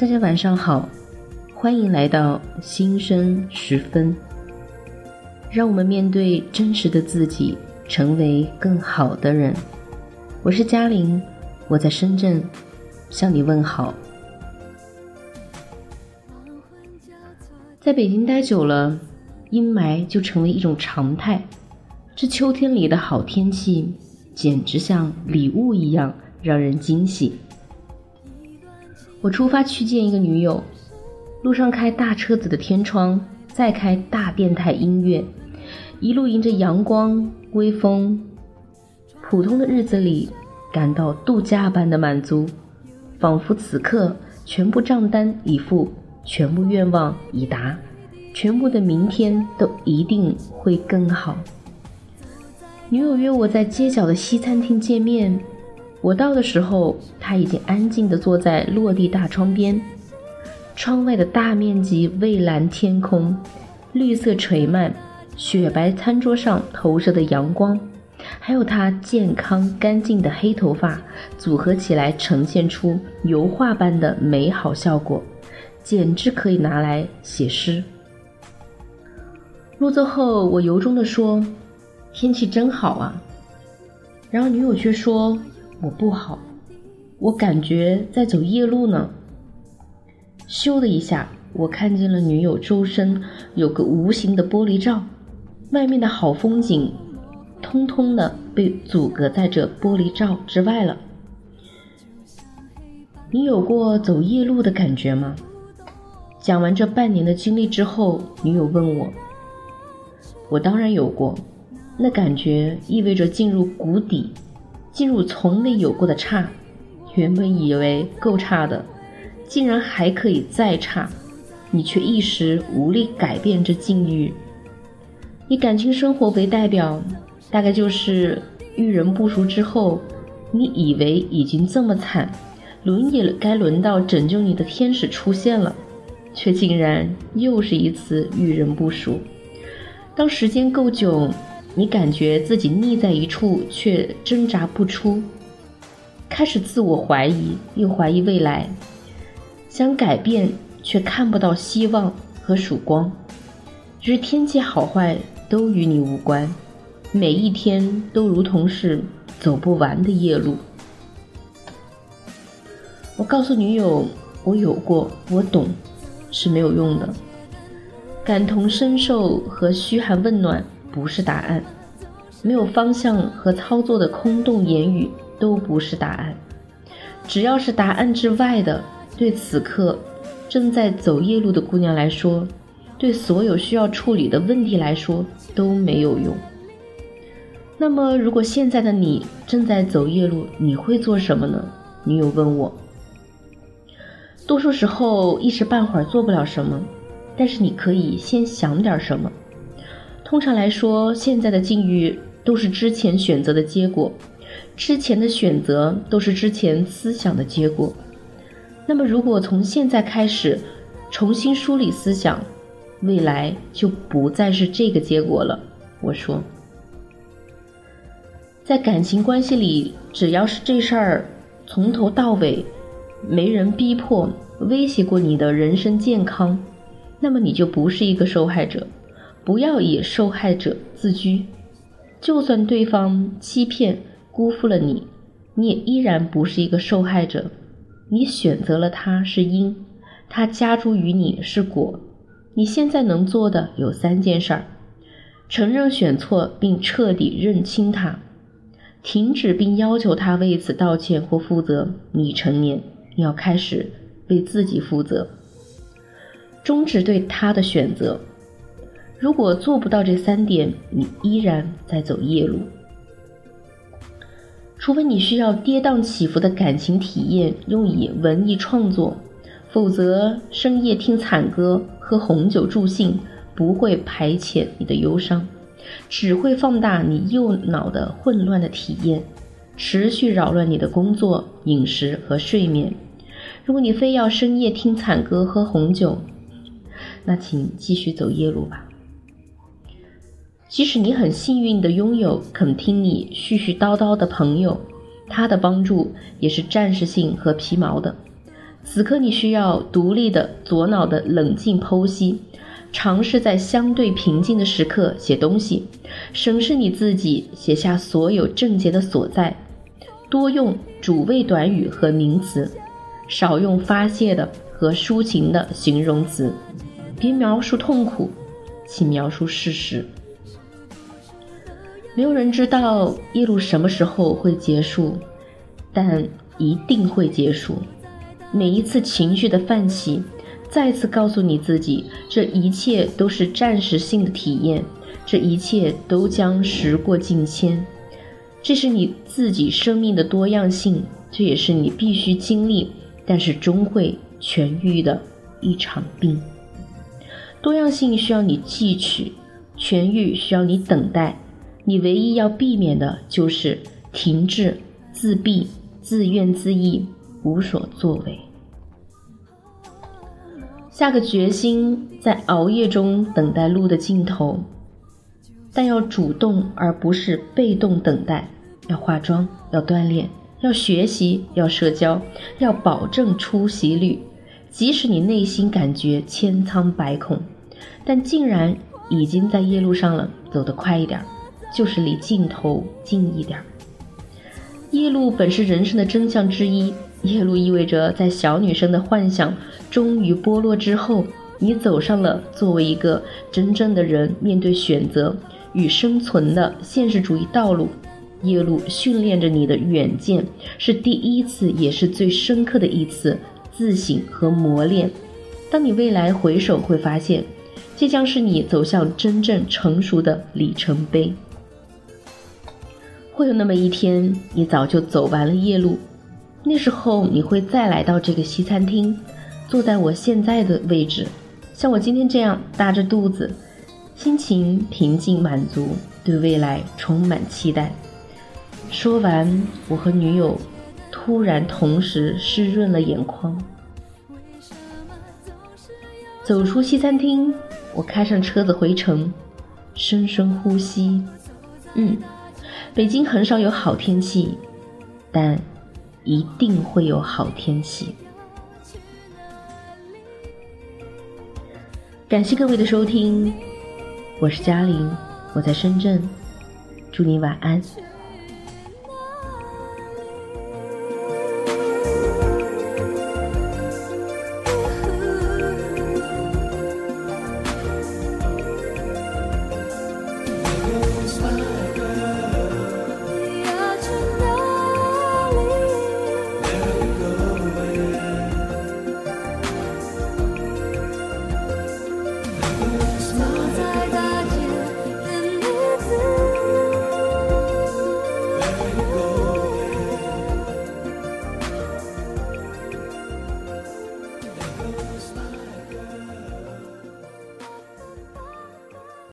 大家晚上好，欢迎来到新生十分，让我们面对真实的自己，成为更好的人。我是嘉玲，我在深圳向你问好。在北京待久了，阴霾就成为一种常态，这秋天里的好天气简直像礼物一样让人惊喜。我出发去见一个女友，路上开大车子的天窗，再开大电台音乐，一路迎着阳光微风，普通的日子里感到度假般的满足，仿佛此刻全部账单已付，全部愿望已达，全部的明天都一定会更好。女友约我在街角的西餐厅见面，我到的时候，她已经安静地坐在落地大窗边，窗外的大面积蔚蓝天空，绿色垂蔓，雪白餐桌上投射的阳光，还有她健康干净的黑头发，组合起来呈现出油画般的美好效果，简直可以拿来写诗。落座后，我由衷地说：“天气真好啊。”然后女友却说：“我不好，我感觉在走夜路呢。”咻的一下，我看见了女友周身有个无形的玻璃罩，外面的好风景通通的被阻隔在这玻璃罩之外了。你有过走夜路的感觉吗？讲完这半年的经历之后，女友问我，我当然有过。那感觉意味着进入谷底，进入从未有过的差，原本以为够差的，竟然还可以再差，你却一时无力改变这境遇。以感情生活为代表，大概就是遇人不淑之后，你以为已经这么惨，也该轮到拯救你的天使出现了，却竟然又是一次遇人不淑。当时间够久，你感觉自己腻在一处却挣扎不出，开始自我怀疑，又怀疑未来，想改变却看不到希望和曙光。只是天气好坏都与你无关，每一天都如同是走不完的夜路。我告诉女友，我有过，我懂，是没有用的。感同身受和嘘寒问暖不是答案，没有方向和操作的空洞言语都不是答案。只要是答案之外的，对此刻正在走夜路的姑娘来说，对所有需要处理的问题来说都没有用。那么如果现在的你正在走夜路，你会做什么呢？女友问我。多数时候一时半会儿做不了什么，但是你可以先想点什么。通常来说，现在的境遇都是之前选择的结果，之前的选择都是之前思想的结果。那么如果从现在开始重新梳理思想，未来就不再是这个结果了。我说，在感情关系里，只要是这事儿从头到尾没人逼迫威胁过你的人身健康，那么你就不是一个受害者。不要以受害者自居，就算对方欺骗辜负了你，你也依然不是一个受害者。你选择了他是因，他加诸于你是果。你现在能做的有三件事儿：承认选错并彻底认清他，停止并要求他为此道歉或负责。你成年，你要开始为自己负责，终止对他的选择。如果做不到这三点，你依然在走夜路。除非你需要跌宕起伏的感情体验用以文艺创作，否则深夜听惨歌喝红酒助兴不会排遣你的忧伤，只会放大你右脑的混乱的体验，持续扰乱你的工作、饮食和睡眠。如果你非要深夜听惨歌喝红酒，那请继续走夜路吧。即使你很幸运地拥有肯听你絮絮叨叨的朋友，他的帮助也是暂时性和皮毛的，此刻你需要独立的左脑的冷静剖析，尝试在相对平静的时刻写东西，审视你自己，写下所有症结的所在，多用主谓短语和名词，少用发泄的和抒情的形容词，别描述痛苦，请描述事实。没有人知道一路什么时候会结束，但一定会结束。每一次情绪的泛起，再次告诉你自己，这一切都是暂时性的体验，这一切都将时过境迁。这是你自己生命的多样性，这也是你必须经历，但是终会痊愈的一场病。多样性需要你汲取，痊愈需要你等待。你唯一要避免的就是停滞、自闭、自怨自艾、无所作为。下个决心，在熬夜中等待路的尽头，但要主动而不是被动等待，要化妆，要锻炼，要学习，要社交，要保证出席率。即使你内心感觉千疮百孔，但竟然已经在夜路上了，走得快一点，就是离尽头近一点。夜路本是人生的真相之一，夜路意味着在小女生的幻想终于剥落之后，你走上了作为一个真正的人面对选择与生存的现实主义道路。夜路训练着你的远见，是第一次也是最深刻的一次自省和磨练。当你未来回首，会发现这将是你走向真正成熟的里程碑。会有那么一天，你早就走完了夜路，那时候你会再来到这个西餐厅，坐在我现在的位置，像我今天这样搭着肚子，心情平静满足，对未来充满期待。说完，我和女友突然同时湿润了眼眶。走出西餐厅，我开上车子回城，深深呼吸。北京很少有好天气，但一定会有好天气。感谢各位的收听，我是嘉玲，我在深圳，祝你晚安。